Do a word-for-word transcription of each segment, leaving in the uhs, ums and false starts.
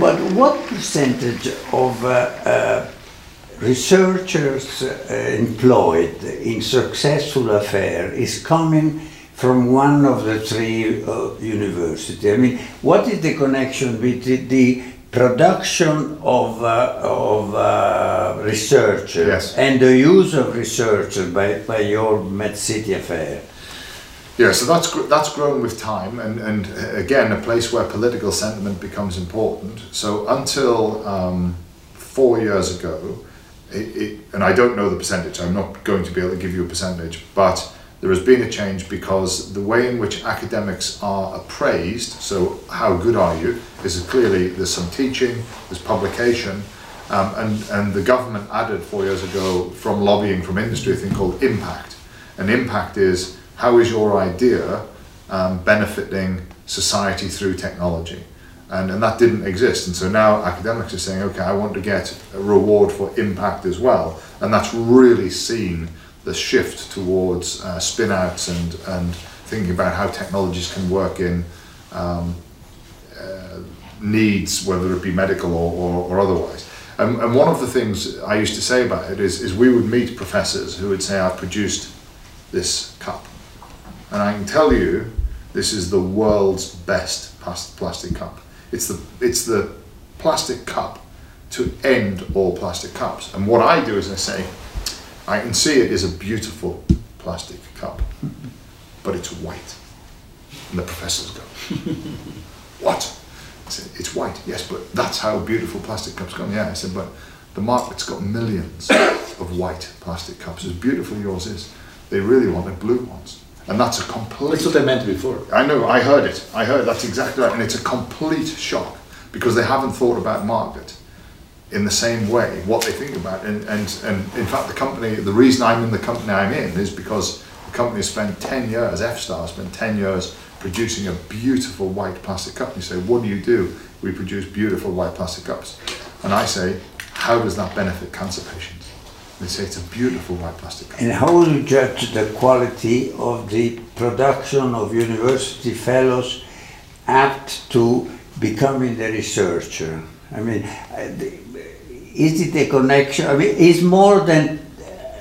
But what percentage of uh, uh, researchers uh, employed in successful affair is coming from one of the three uh, universities? I mean, what is the connection between the production of, uh, of uh, researchers yes. and the use of researchers by, by your MedCity affair? Yeah, so that's that's grown with time, and, and again, a place where political sentiment becomes important. So until um, four years ago, it, it, and I don't know the percentage, I'm not going to be able to give you a percentage, but there has been a change because the way in which academics are appraised, so how good are you, is clearly there's some teaching, there's publication, um, and, and the government added four years ago from lobbying from industry a thing called impact. And impact is how is your idea um, benefiting society through technology? And, and that didn't exist. And so now academics are saying, okay, I want to get a reward for impact as well. And that's really seen the shift towards uh, spin-outs and, and thinking about how technologies can work in um, uh, needs, whether it be medical or, or, or otherwise. And, and one of the things I used to say about it is, is we would meet professors who would say, I've produced this cup. And I can tell you, this is the world's best plastic cup. It's the, it's the plastic cup to end all plastic cups. And what I do is I say, I can see it is a beautiful plastic cup, but it's white. And the professors go, what? I said, it's white, yes, but that's how beautiful plastic cups come. Yeah, I said, but the market's got millions of white plastic cups. As beautiful as yours is, they really wanted blue ones. And that's a complete... That's what they meant before. I know, I heard it. I heard, that's exactly right. And it's a complete shock because they haven't thought about market in the same way, what they think about. And, and, and in fact, the company, the reason I'm in the company I'm in is because the company spent ten years, F-Star spent ten years producing a beautiful white plastic cup. And you say, what do you do? We produce beautiful white plastic cups. And I say, how does that benefit cancer patients? They say it's a beautiful white plastic cup. And how will you judge the quality of the production of university fellows apt to becoming the researcher? I mean, is it a connection? I mean, is more than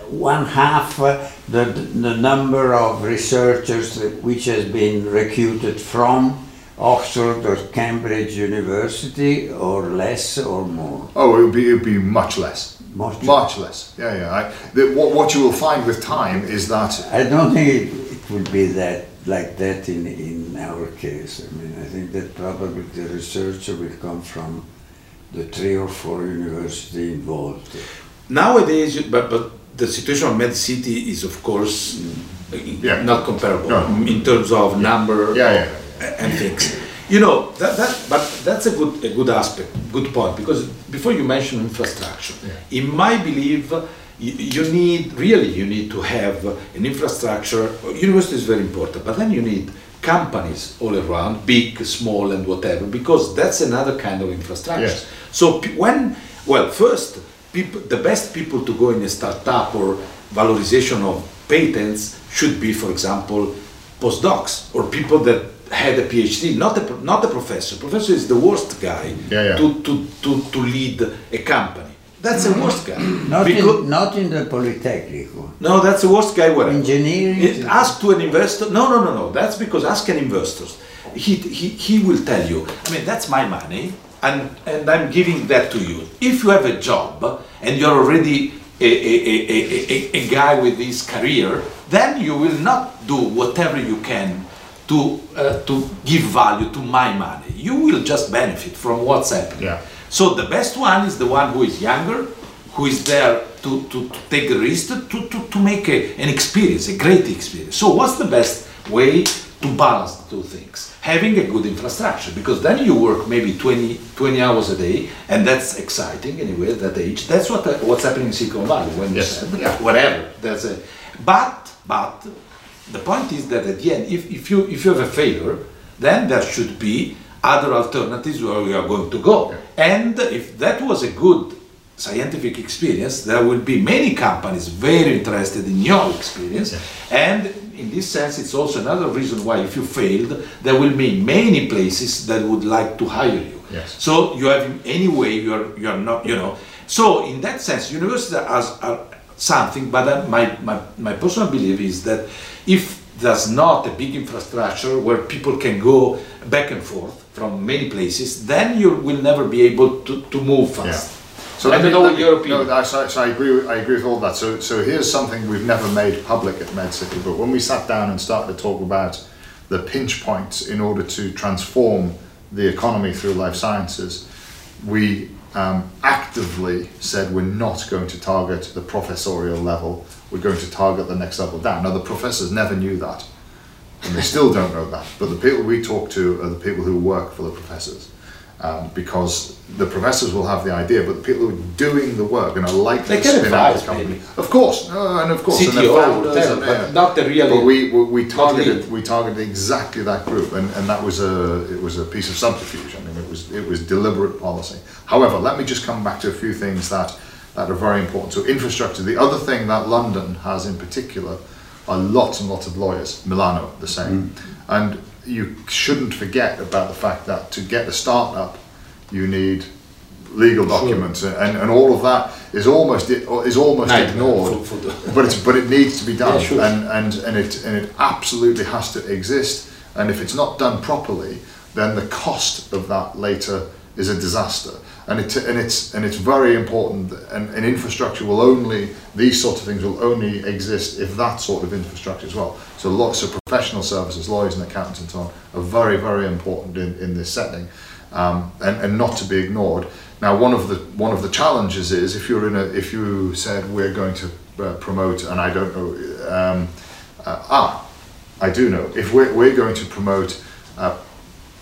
one half the, the number of researchers which has been recruited from Oxford or Cambridge University, or less or more? Oh, it would be, it would be much less. Much, much less, yeah, yeah. I, the, what, what you will find with time is that... I don't think it, it will be that like that in, in our case. I mean, I think that probably the researcher will come from the three or four universities involved. Nowadays, but, but the situation of MedCity is, of course, mm. yeah. not comparable no. in terms of yeah. number yeah, yeah, yeah, yeah. and things. You know, that, that, but that's a good, a good aspect, good point, because before you mentioned infrastructure, yeah. in my belief, you, you need, really, you need to have an infrastructure. University is very important, but then you need companies all around, big, small, and whatever, because that's another kind of infrastructure. Yes. So when, well, first, people, the best people to go in a startup or valorization of patents should be, for example, postdocs or people that had a PhD, not a, not a professor. Professor is the worst guy yeah, yeah. To, to, to, to lead a company. That's the worst guy. Not, because, in, not in the Politecnico. No, that's the worst guy. Whatever. Engineering? It, ask to an investor. No, no, no, no. That's because ask an investor. He, he, he will tell you, I mean, that's my money and, and I'm giving that to you. If you have a job and you're already a, a, a, a, a guy with this career, then you will not do whatever you can to, uh, to give value to my money. You will just benefit from what's happening. Yeah. So the best one is the one who is younger, who is there to, to, to take a risk, to, to, to make a, an experience, a great experience. So what's the best way to balance the two things? Having a good infrastructure, because then you work maybe twenty, twenty hours a day, and that's exciting anyway at that age. That's what uh, what's happening in Silicon Valley, when yes. you said, yeah, whatever. That's a, but, but, the point is that at the end, if, if, you, if you have a failure, then there should be other alternatives where we are going to go. Okay. And if that was a good scientific experience, there will be many companies very interested in your experience. Yeah. And in this sense, it's also another reason why if you failed, there will be many places that would like to hire you. Yes. So you have anyway you are you are not you know. So in that sense, universities are, are something. But uh, my, my my personal belief is that if there's not a big infrastructure where people can go back and forth from many places, then you will never be able to, to move fast. Yeah. So I, mean, all European. No, I, so, so I agree. With, I agree with all that. So, so here's something we've never made public at MedCity, but when we sat down and started to talk about the pinch points in order to transform the economy through life sciences, we um, actively said we're not going to target the professorial level. We're going to target the next level down. Now, the professors never knew that, and they still don't know that. But the people we talk to are the people who work for the professors. Um, because the professors will have the idea, but the people who are doing the work and are likely to spin out the company, maybe. Of course, uh, and of course, C T O, and the founders, and, uh, but not the real. But we, we we targeted we targeted exactly that group, and, and that was a it was a piece of subterfuge. I mean, it was it was deliberate policy. However, let me just come back to a few things that that are very important. So infrastructure. The other thing that London has in particular are lots and lots of lawyers. Milano, the same, mm. and. You shouldn't forget about the fact that to get a startup, you need legal documents, sure. and, and all of that is almost is almost no, ignored. For, for but it's but it needs to be done, yeah, sure. and and and it and it absolutely has to exist. And if it's not done properly, then the cost of that later is a disaster. And it and it's and it's very important. And, and infrastructure will only these sorts of things will only exist if that sort of infrastructure as well. So lots of professional services, lawyers and accountants and so on, are very, very important in, in this setting, um, and, and not to be ignored. Now, one of the one of the challenges is if you're in a if you said we're going to uh, promote, and I don't know, um, uh, ah, I do know, if we're we're going to promote uh,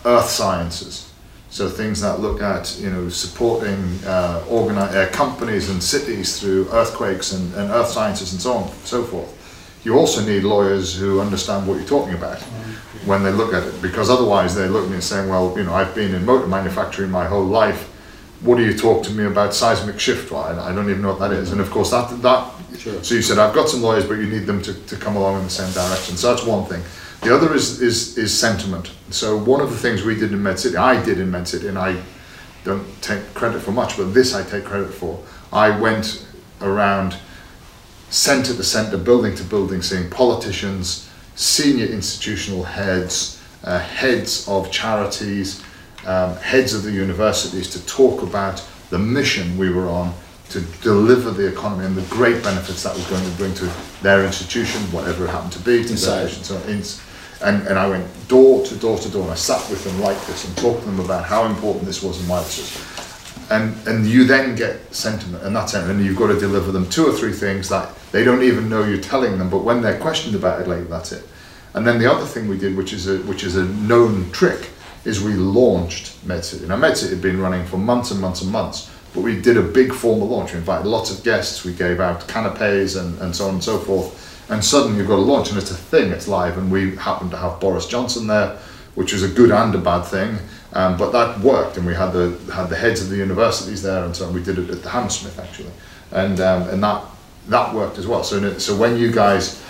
earth sciences, so things that look at you know supporting uh, organi uh, companies and cities through earthquakes and, and earth sciences and so on and so forth. You also need lawyers who understand what you're talking about when they look at it, because otherwise they look at me and saying, well, you know, I've been in motor manufacturing my whole life. What do you talk to me about seismic shift? Well, I don't even know what that is. And of course, that, that sure. So you said, I've got some lawyers, but you need them to, to come along in the same direction. So that's one thing. The other is, is, is sentiment. So one of the things we did in MedCity, I did in MedCity, and I don't take credit for much, but this I take credit for. I went around centre to centre, building to building, seeing politicians, senior institutional heads, uh, heads of charities, um, heads of the universities to talk about the mission we were on to deliver the economy and the great benefits that was going to bring to their institution, whatever it happened to be, to their institution. And, and I went door to door to door, and I sat with them like this and talked to them about how important this was in my position. And, and you then get sentiment, and that's it. And you've got to deliver them two or three things that they don't even know you're telling them, but when they're questioned about it later, that's it. And then the other thing we did, which is a, which is a known trick, is we launched MedCity. Now, MedCity had been running for months and months and months, but we did a big formal launch. We invited lots of guests, we gave out canapes and, and so on and so forth, and suddenly you've got a launch, and it's a thing, it's live, and we happened to have Boris Johnson there, which was a good and a bad thing. Um, but that worked, and we had the had the heads of the universities there, and so on. We did it at the Hammersmith actually, and um, and that that worked as well. So so when you guys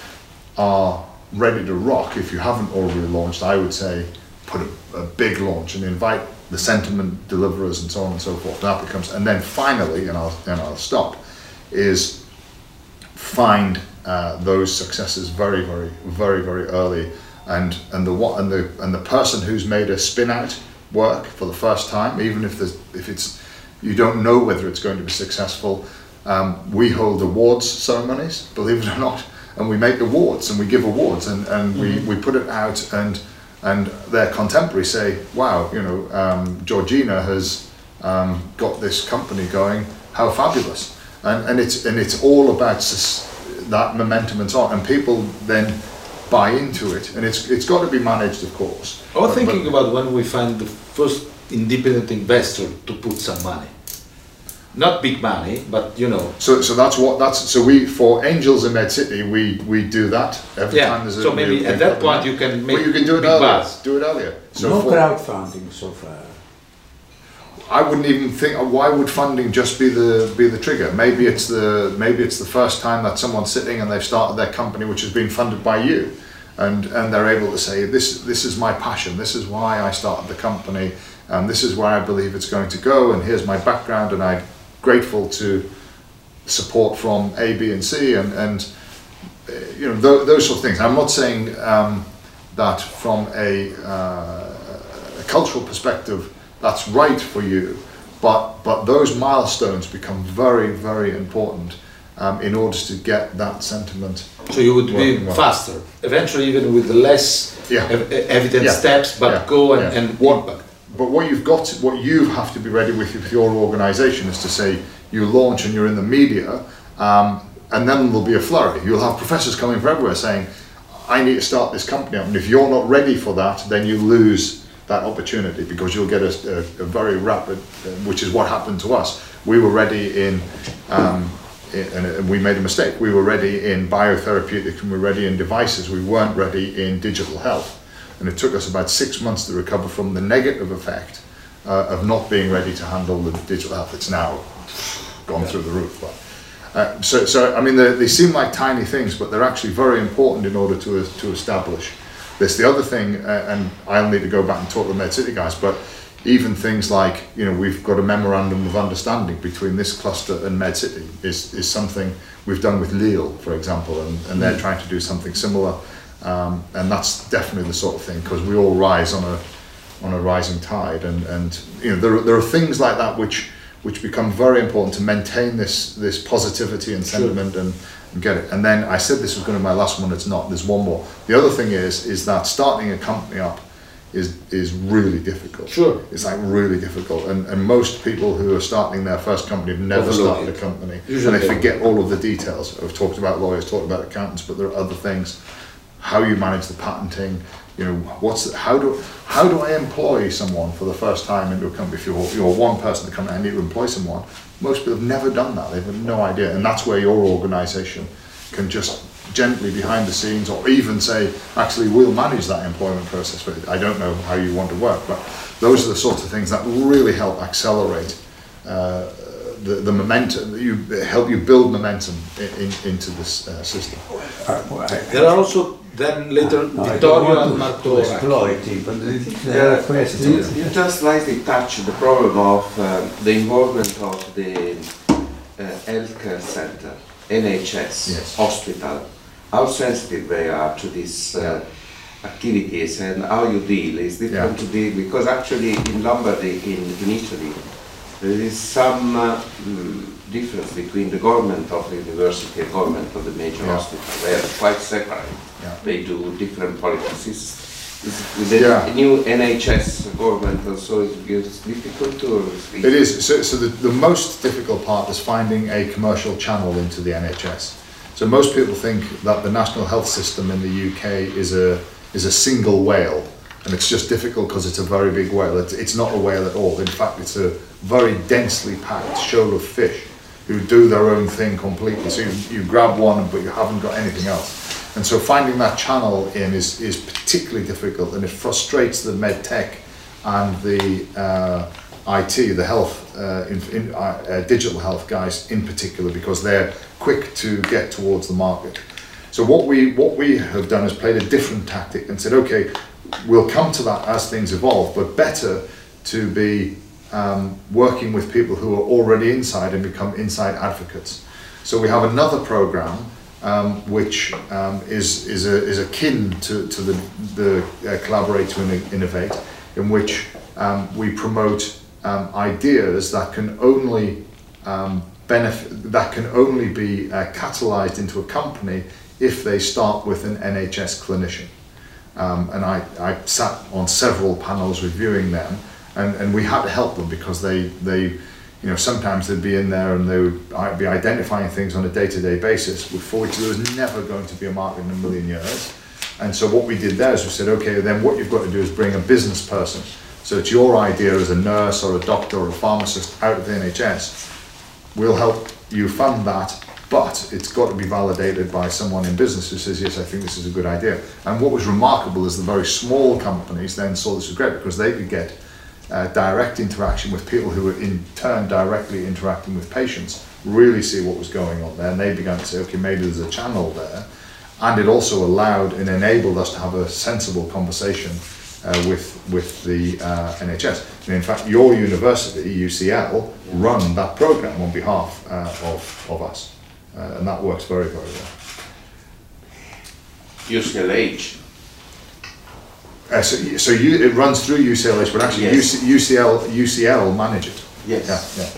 are ready to rock, if you haven't already launched, I would say put a, a big launch and invite the sentiment deliverers and so on and so forth. That becomes, and then finally, and I'll and I'll stop, is find uh, those successes very very very very early, and and the what and the and the person who's made a spin out work for the first time, even if there's if it's you don't know whether it's going to be successful. Um, we hold awards ceremonies, believe it or not, and we make awards and we give awards and, and mm-hmm. we, we put it out, and and their contemporaries say, wow, you know, um, Georgina has um, got this company going, how fabulous. And and it's and it's all about that momentum and so on, and people then buy into it, and it's it's got to be managed, of course. I was thinking but, about when we find the first independent investor to put some money, not big money, but you know. So so that's what that's so we for Angels in MedCity we we do that every yeah. time there's so a. So maybe at that point you can make. Well, you can do it earlier. Buzz. Do it earlier. So no for, crowdfunding so far. I wouldn't even think. Why would funding just be the be the trigger? Maybe it's the maybe it's the first time that someone's sitting and they've started their company, which has been funded by you, and and they're able to say this this is my passion. This is why I started the company. and this is where I believe it's going to go, and here's my background, and I'm grateful to support from A, B and C, and, and you know, th those sort of things. I'm not saying um, that from a, uh, a cultural perspective that's right for you, but, but those milestones become very, very important um, in order to get that sentiment. So you would be well. faster, eventually even with less yeah. ev evident yeah. steps, but yeah. go and, yeah. and what, impact. But what you've got, what you have to be ready with with your organisation is to say, you launch and you're in the media, um, and then there'll be a flurry. You'll have professors coming from everywhere saying, I need to start this company up, and if you're not ready for that, then you lose that opportunity, because you'll get a, a, a very rapid, uh, which is what happened to us. We were ready in, um, in, and we made a mistake, we were ready in biotherapeutics, and we were ready in devices, we weren't ready in digital health. And it took us about six months to recover from the negative effect uh, of not being ready to handle the digital health. It's now gone yeah. through the roof. But, uh, so, so, I mean, they seem like tiny things, but they're actually very important in order to, uh, to establish this. The other thing, uh, and I'll need to go back and talk to the MedCity guys, but even things like, you know, we've got a memorandum of understanding between this cluster and MedCity is, is something we've done with Lille, for example, and, and they're trying to do something similar. Um, and that's definitely the sort of thing, because we all rise on a on a rising tide, and, and you know, there, there are things like that which which become very important to maintain this this positivity and sentiment sure. and, and get it. And then I said this was going to be my last one, it's not, there's one more. The other thing is is that starting a company up is is really difficult. Sure. It's like really difficult, and, and most people who are starting their first company have never Absolutely. started a company. Usually. And they forget all of the details. I've talked about lawyers, talked about accountants, but there are other things. How you manage the patenting, you know, what's the, how do how do I employ someone for the first time into a company? If you're, you're one person to come in, I need to employ someone. Most people have never done that; they've no idea, and that's where your organisation can just gently behind the scenes, or even say, actually, we'll manage that employment process. But I don't know how you want to work, but those are the sorts of things that really help accelerate uh, the, the momentum. You help you build momentum in, in, into this uh, system. There are also Then later, no, Vittorio and Martore. Exploit it, but I think there are questions. You, you just slightly touched the problem of um, the involvement of the uh, healthcare center, N H S, yes. hospital. How sensitive they are to these uh, activities, and how you deal is different yeah. to deal, because actually in Lombardy, in, in Italy, there is some uh, difference between the government of the university and government of the major yeah. hospital. They are quite separate. Yeah. They do different policies. With the yeah. new N H S government also, it's difficult to... It is. So, so the, the most difficult part is finding a commercial channel into the N H S. So most people think that the national health system in the U K is a, is a single whale. And it's just difficult because it's a very big whale. It's, it's not a whale at all. In fact, it's a very densely packed shoal of fish who do their own thing completely. So you, you grab one, but you haven't got anything else. And so finding that channel in is, is particularly difficult, and it frustrates the med tech and the uh, I T, the health, uh, in, in, uh, uh, digital health guys in particular, because they're quick to get towards the market. So what we, what we have done is played a different tactic and said, okay, we'll come to that as things evolve, but better to be um, working with people who are already inside and become inside advocates. So we have another program um, which um, is, is, a, is akin to, to the, the uh, Collaborate to Innovate, in which um, we promote um, ideas that can only um, benefit, that can only be uh, catalyzed into a company if they start with an N H S clinician. Um, and I, I sat on several panels reviewing them, and, and we had to help them, because they, they, you know, sometimes they'd be in there and they would I'd be identifying things on a day-to-day basis for which there was never going to be a market in a million years. And so what we did there is we said, okay, then what you've got to do is bring a business person. So it's your idea as a nurse or a doctor or a pharmacist out of the N H S. We'll help you fund that, but it's got to be validated by someone in business who says, yes, I think this is a good idea. And what was remarkable is the very small companies then saw this was great, because they could get uh, direct interaction with people who were in turn directly interacting with patients, really see what was going on there. And they began to say, okay, maybe there's a channel there. And it also allowed and enabled us to have a sensible conversation uh, with, with the uh, N H S. And in fact, your university, U C L, run that program on behalf uh, of, of us. Uh, and that works very, very well. U C L H. Uh, so so you, it runs through U C L H, but actually yes. U C L, U C L manage it. Yes. Yeah, yeah.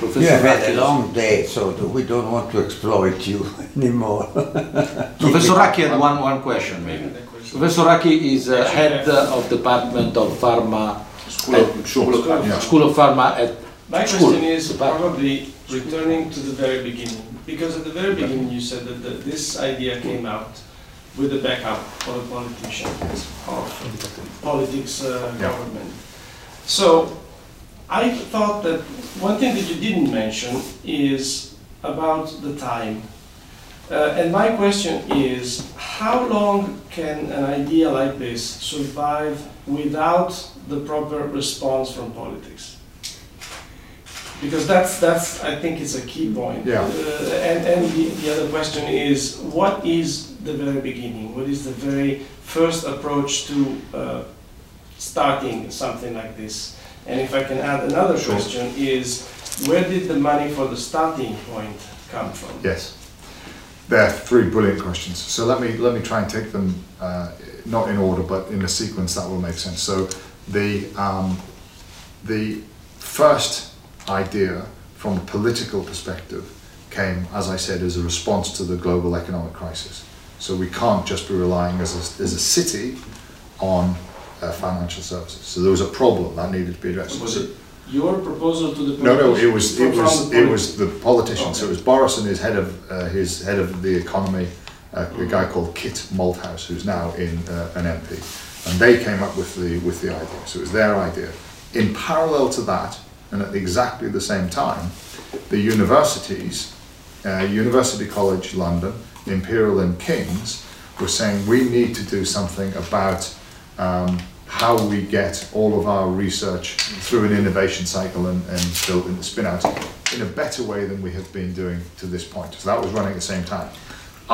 Professor, yeah, it's a long day, so we don't want to exploit you anymore. Professor Raki had one, one question, maybe. Question. Professor Raki is uh, head uh, of Department of Pharma, School of, School of, School. Yeah. School of Pharma at My School. question is probably returning to the very beginning, because at the very beginning you said that the, this idea came out with the backup of the politicians, of politics, uh, yeah. government. So, I thought that one thing that you didn't mention is about the time. Uh, and my question is, how long can an idea like this survive without the proper response from politics? Because that's, that's I think, it's a key point. Yeah. Uh, and and the, the other question is, what is the very beginning? What is the very first approach to uh, starting something like this? And if I can add another sure. question is, where did the money for the starting point come from? Yes, there are three brilliant questions. So let me let me try and take them uh, not in order, but in a sequence that will make sense. So the um, the first idea from a political perspective came, as I said, as a response to the global economic crisis. So we can't just be relying as a, as a city on Uh, financial services. So there was a problem that needed to be addressed. Was it your proposal to the no, no? It was it was it was the politicians. Okay. So it was Boris and his head of uh, his head of the economy, uh, mm-hmm. a guy called Kit Malthouse, who's now in uh, an M P, and they came up with the with the idea. So it was their idea. In parallel to that, and at exactly the same time, the universities, uh, University College London, Imperial, and Kings, were saying we need to do something about Um, how we get all of our research through an innovation cycle and, and build in the spin out in a better way than we have been doing to this point. So that was running at the same time.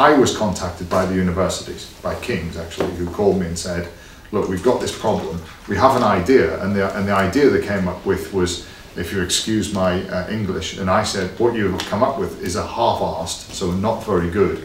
I was contacted by the universities, by Kings actually, who called me and said, look, we've got this problem, we have an idea, and the, and the idea they came up with was, if you excuse my uh, English, and I said, what you have come up with is a half-assed, so not very good,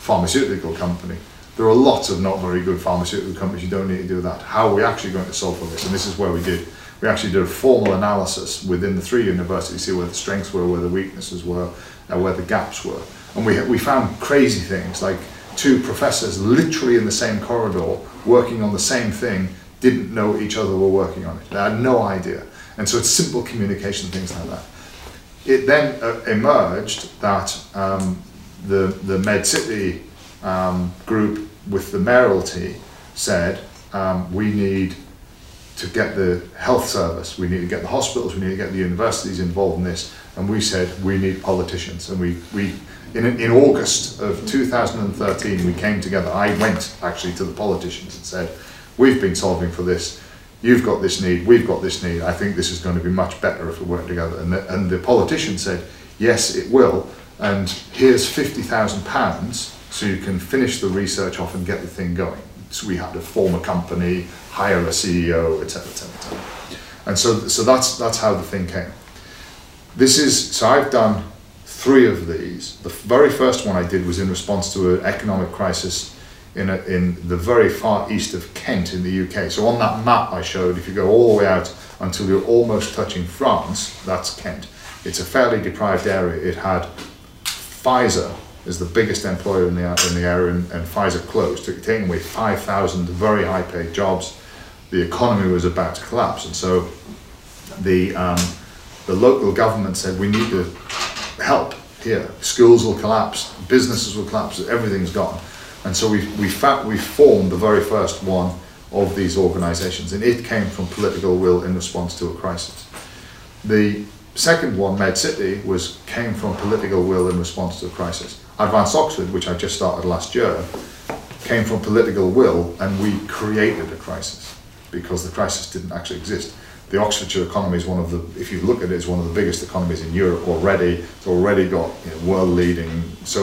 pharmaceutical company. There are lots of not very good pharmaceutical companies, you don't need to do that. How are we actually going to solve for this? And this is where we did. We actually did a formal analysis within the three universities, see where the strengths were, where the weaknesses were, and where the gaps were. And we, we found crazy things, like two professors literally in the same corridor, working on the same thing, didn't know each other were working on it. They had no idea. And so it's simple communication, things like that. It then uh, emerged that um, the, the MedCity Um, group with the mayoralty said, um, we need to get the health service, we need to get the hospitals, we need to get the universities involved in this, and we said, we need politicians. And we, we in, in August of two thousand thirteen, we came together. I went actually to the politicians and said, we've been solving for this, you've got this need, we've got this need, I think this is going to be much better if we work together. And the, and the politician said, yes, it will, and here's fifty thousand pounds, so you can finish the research off and get the thing going. So we had to form a company, hire a C E O, et cetera, et cetera, et cetera. And so, so that's that's how the thing came. This is so I've done three of these. The very first one I did was in response to an economic crisis in a, in the very far east of Kent in the U K. So on that map I showed, if you go all the way out until you're almost touching France, that's Kent. It's a fairly deprived area. It had Pfizer is the biggest employer in the, in the area, and, and Pfizer closed, taking away five thousand very high-paid jobs. The economy was about to collapse, and so the, um, the local government said, we need to help here. Schools will collapse, businesses will collapse, everything's gone. And so we, we, found, we formed the very first one of these organizations, and it came from political will in response to a crisis. The second one, MedCity, was, came from political will in response to a crisis. Advanced Oxford, which I just started last year, came from political will, and we created a crisis because the crisis didn't actually exist. The Oxfordshire economy is one of the, if you look at it, it's one of the biggest economies in Europe already. It's already got, you know, world leading. So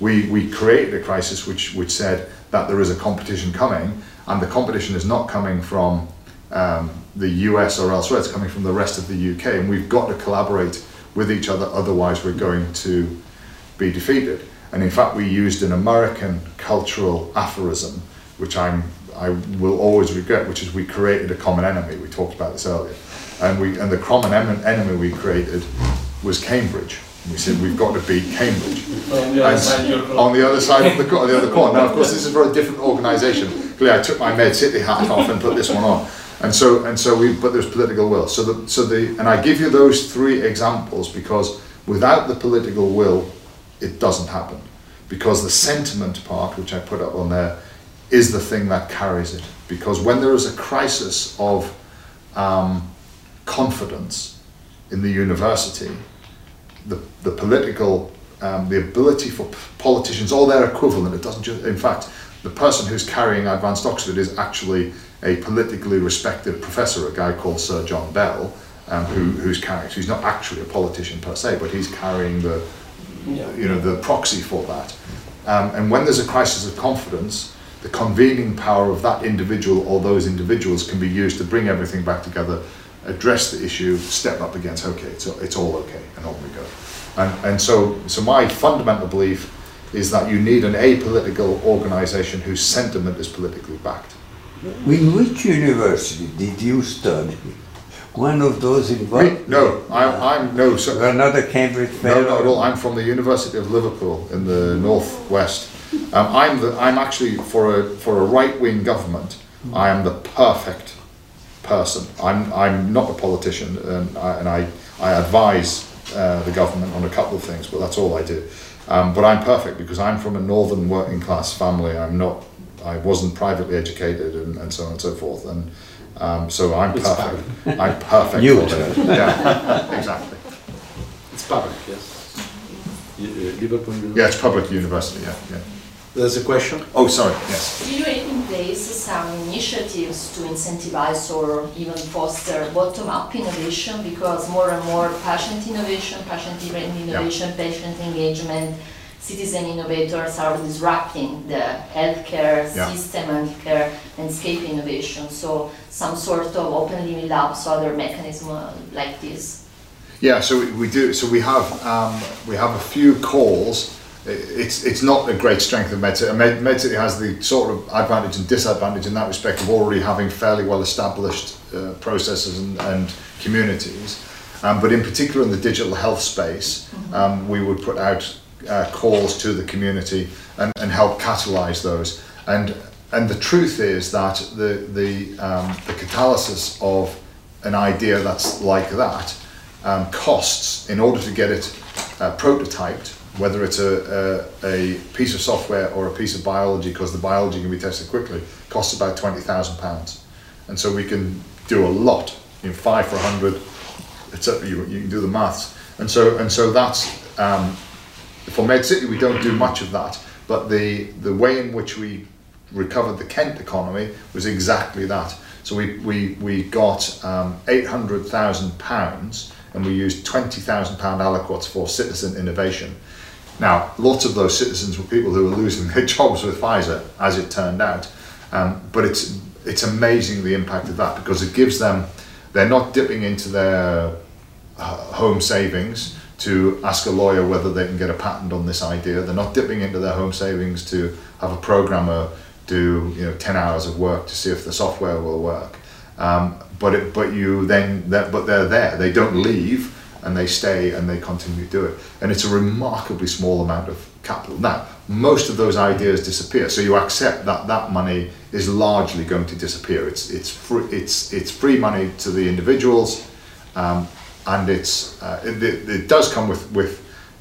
we, we created a crisis which, which said that there is a competition coming, and the competition is not coming from um, the U S or elsewhere, it's coming from the rest of the U K, and we've got to collaborate with each other, otherwise we're going to be defeated. And in fact, we used an American cultural aphorism, which I'm, I will always regret, which is we created a common enemy. We talked about this earlier. And, we, and the common enemy we created was Cambridge. And we said, we've got to beat Cambridge. On the other side of, on the other side of the, co the other corner. Now, of course, this is a very different organisation. Clearly, I took my MedCity hat off and put this one on. And so, and so we, but there's political will. So the, so the, and I give you those three examples because without the political will, it doesn't happen. Because the sentiment part, which I put up on there, is the thing that carries it. Because when there is a crisis of um, confidence in the university, the, the political, um, the ability for politicians, all their equivalent, it doesn't just, in fact, the person who's carrying Advanced Oxford is actually a politically respected professor, a guy called Sir John Bell, um, who, who's carrying, so he's not actually a politician per se, but he's carrying the, you know, the proxy for that. Um, and when there's a crisis of confidence, the convening power of that individual or those individuals can be used to bring everything back together, address the issue, step up against, okay, it's, it's all okay, and on we go. And, and so, so my fundamental belief is that you need an apolitical organisation whose sentiment is politically backed. In which university did you study? One of those involved? No, I, I'm no. So, another Cambridge fellow? No, not at all. I'm from the University of Liverpool in the northwest. Um, I'm the. I'm actually for a for a right-wing government. I am the perfect person. I'm. I'm not a politician, and I and I, I advise uh, the government on a couple of things, but that's all I do. Um, but I'm perfect because I'm from a northern working-class family. I'm not. I wasn't privately educated, and, and so on and so forth. And Um, so I'm it's perfect. Barak. I'm perfect. You yeah, exactly. It's public, yes. U uh, Liverpool University. Yeah, it's public university. Yeah, yeah. There's a question. Oh, sorry. Yes. Do you have in place some initiatives to incentivize or even foster bottom-up innovation? Because more and more patient innovation, patient-driven innovation, yeah. patient engagement, citizen innovators are disrupting the healthcare yeah. system and healthcare landscape innovation. So some sort of openly labs, other mechanism like this. Yeah, so we, we do. So we have um, we have a few calls. It's it's not a great strength of MedCity. Med, MedCity has the sort of advantage and disadvantage in that respect of already having fairly well established uh, processes and, and communities. Um, but in particular in the digital health space, mm-hmm. um, we would put out. Uh, calls to the community and, and help catalyse those, and and the truth is that the the um, the catalysis of an idea that's like that um, costs in order to get it uh, prototyped, whether it's a, a a piece of software or a piece of biology, because the biology can be tested quickly, costs about twenty thousand pounds, and so we can do a lot in five for a hundred. It's up, you you can do the maths, and so and so that's. Um, For MedCity, we don't do much of that, but the, the way in which we recovered the Kent economy was exactly that. So we, we, we got um, eight hundred thousand pounds and we used twenty thousand pound aliquots for citizen innovation. Now, lots of those citizens were people who were losing their jobs with Pfizer, as it turned out, um, but it's, it's amazing the impact of that because it gives them, they're not dipping into their uh, home savings to ask a lawyer whether they can get a patent on this idea. They're not dipping into their home savings to have a programmer do you know ten hours of work to see if the software will work. Um, but it, but you then they're, but they're there. They don't leave and they stay and they continue to do it. And it's a remarkably small amount of capital. Now most of those ideas disappear. So you accept that that money is largely going to disappear. It's it's free, it's it's free money to the individuals. Um, And it's uh, it, it does come with with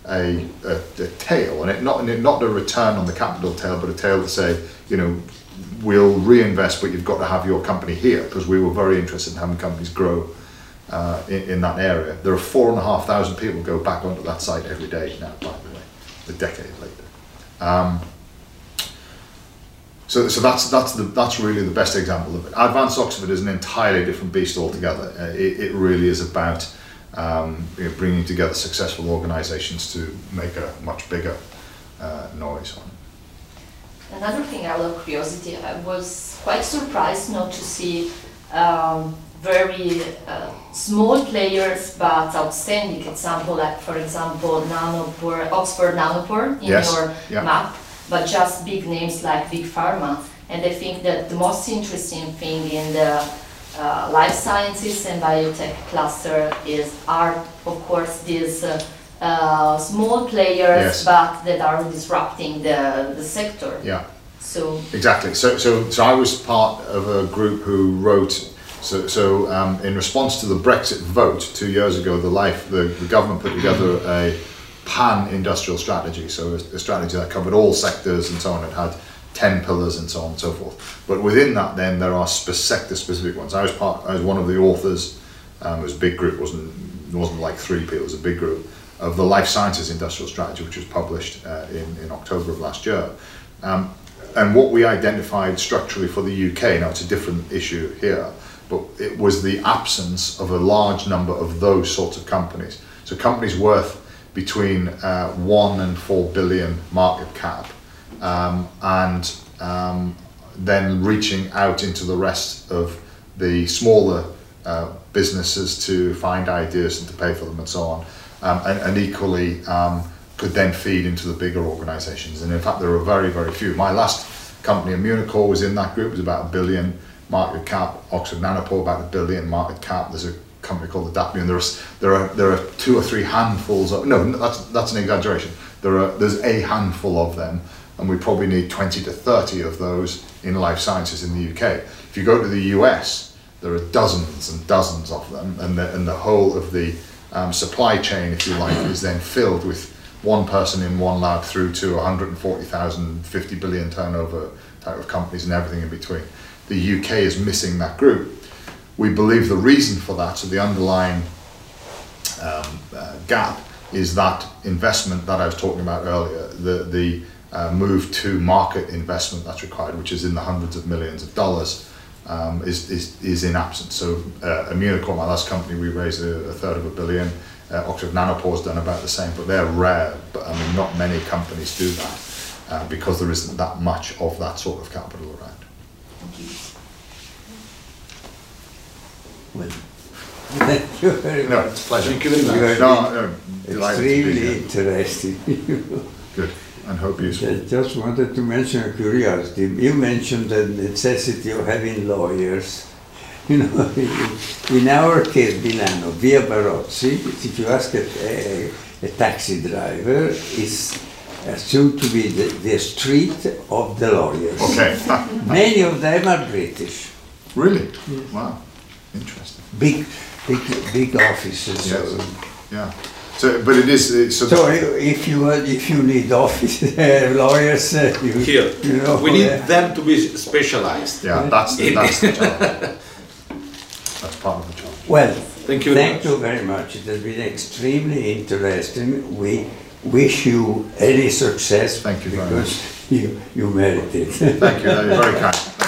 a, a, a tail, and it not and it not a return on the capital tail, but a tail to say, you know, we'll reinvest, but you've got to have your company here because we were very interested in having companies grow uh, in, in that area. There are four and a half thousand people go back onto that site every day now. By the way, a decade later. Um, So, so that's that's the that's really the best example of it. Advanced Oxford is an entirely different beast altogether. Uh, it, it really is about. Um, you know, bringing together successful organisations to make a much bigger uh, noise on it. Another thing out of curiosity, I was quite surprised not to see um, very uh, small players but outstanding example, like for example Nanopore, Oxford Nanopore in yes. your yeah. map, but just big names like Big Pharma. And I think that the most interesting thing in the uh, life sciences and biotech cluster is are of course these uh, Uh, small players, yes. but that are disrupting the, the sector. Yeah, so exactly. So, so, so I was part of a group who wrote. So, so um, in response to the Brexit vote two years ago, the life the, the government put together a pan-industrial strategy. So, a, a strategy that covered all sectors and so on. It had ten pillars and so on and so forth. But within that, then there are sector-specific ones. I was part. I was one of the authors. Um, it was a big group. It wasn't it wasn't like three people. It was a big group. Of the life sciences industrial strategy, which was published uh, in, in October of last year. Um, and what we identified structurally for the U K, now it's a different issue here, but it was the absence of a large number of those sorts of companies. So companies worth between uh, one and four billion market cap, um, and um, then reaching out into the rest of the smaller uh, businesses to find ideas and to pay for them and so on. Um, and, and equally um, could then feed into the bigger organisations. And in fact, there are very, very few. My last company, Immunocore, was in that group. It was about a billion market cap. Oxford Nanopore, about a billion market cap. There's a company called Adaptmune. And there's, there are there are two or three handfuls of, no, that's that's an exaggeration. There are there's a handful of them, and we probably need twenty to thirty of those in life sciences in the U K. If you go to the U S, there are dozens and dozens of them, and the, and the whole of the Um, supply chain, if you like, is then filled with one person in one lab through to one hundred forty thousand, fifty billion turnover type of companies and everything in between. The U K is missing that group. We believe the reason for that, so the underlying um, uh, gap, is that investment that I was talking about earlier, the, the uh, move to market investment that's required, which is in the hundreds of millions of dollars. Um, is, is, is in absence. So uh, Immunocore, my last company, we raised a, a third of a billion. Uh, Oxford Nanopore's done about the same, but they're rare. But I mean, not many companies do that uh, because there isn't that much of that sort of capital around. Thank you. Well, thank you very no, much. It's a pleasure. Thank you very much. No, no, extremely interesting. Good. And hope useful. I just wanted to mention a curiosity. You mentioned the necessity of having lawyers. You know, in our case, Milano, via Barozzi, if you ask a, a, a taxi driver, is assumed to be the, the street of the lawyers. Okay. Many of them are British. Really? Yes. Wow. Interesting. Big, big, big offices. Yes. So. Yeah. So, but it is. It's so, so if you if you need office uh, lawyers, uh, you, here you know, we need uh, them to be specialized. Yeah, that's the, that's the job. That's part of the job. Well, thank you. Thank you very much. It has been extremely interesting. We wish you any success. Thank you very much. Because you you merit it. Thank you. You're very kind.